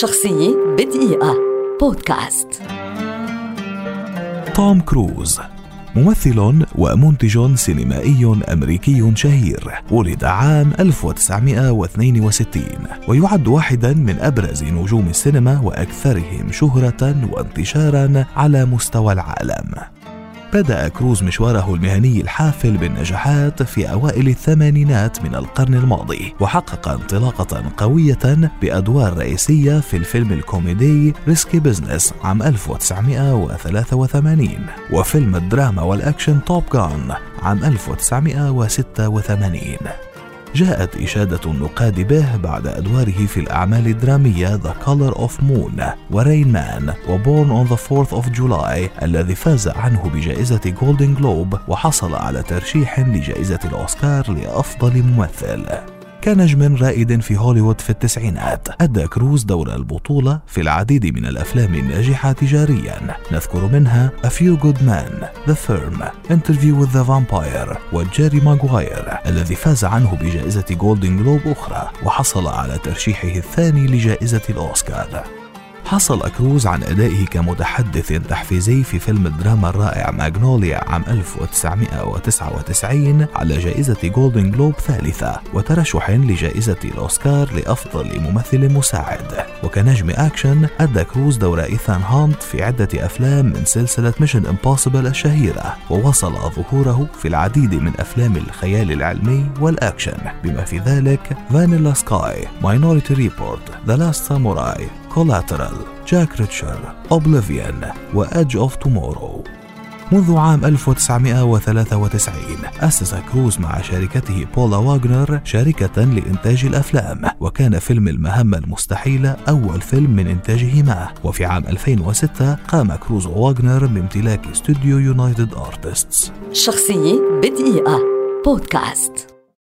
شخصية بدقيقة بودكاست. توم كروز ممثل ومنتج سينمائي أمريكي شهير، ولد عام 1962 ويعد واحدا من أبرز نجوم السينما وأكثرهم شهرة وانتشارا على مستوى العالم. بدأ كروز مشواره المهني الحافل بالنجاحات في أوائل الثمانينات من القرن الماضي، وحقق انطلاقة قوية بأدوار رئيسية في الفيلم الكوميدي ريسكي بيزنس عام 1983 وفيلم الدراما والأكشن توب جان عام 1986. جاءت إشادة النقاد به بعد أدواره في الأعمال الدرامية The Color of Moon ورين مان وبورن on the 4th of July، الذي فاز عنه بجائزة جولدن جلوب وحصل على ترشيح لجائزة الأوسكار لأفضل ممثل. كنجم رائد في هوليوود في التسعينات، أدى كروز دور البطولة في العديد من الأفلام الناجحة تجاريا، نذكر منها A Few Good Men، The Firm، Interview with the Vampire وجيري ماغواير، الذي فاز عنه بجائزة جولدن جلوب أخرى وحصل على ترشيحه الثاني لجائزة الأوسكار. حصل كروز عن أدائه كمتحدث تحفيزي في فيلم الدراما الرائع ماغنوليا عام 1999 على جائزة جولدن جلوب ثالثة وترشح لجائزة الأوسكار لأفضل ممثل مساعد. وكنجم أكشن، أدى كروز دور إيثان هانت في عدة أفلام من سلسلة ميشن إمبوسيبل الشهيرة، ووصل ظهوره في العديد من أفلام الخيال العلمي والأكشن بما في ذلك فانيلا سكاي، ماينوريتي ريبورت، ذا لاست ساموراي، كولاترال، جاك ريتشر، أوبليفيون وأدج أوف تومورو. منذ عام 1993 أسس كروز مع شركته بولا واغنر شركة لإنتاج الأفلام، وكان فيلم المهمة المستحيلة أول فيلم من إنتاجهما. وفي عام 2006 قام كروز وواغنر بامتلاك استوديو يونايتد آرتستس. شخصية بدقيقة بودكاست.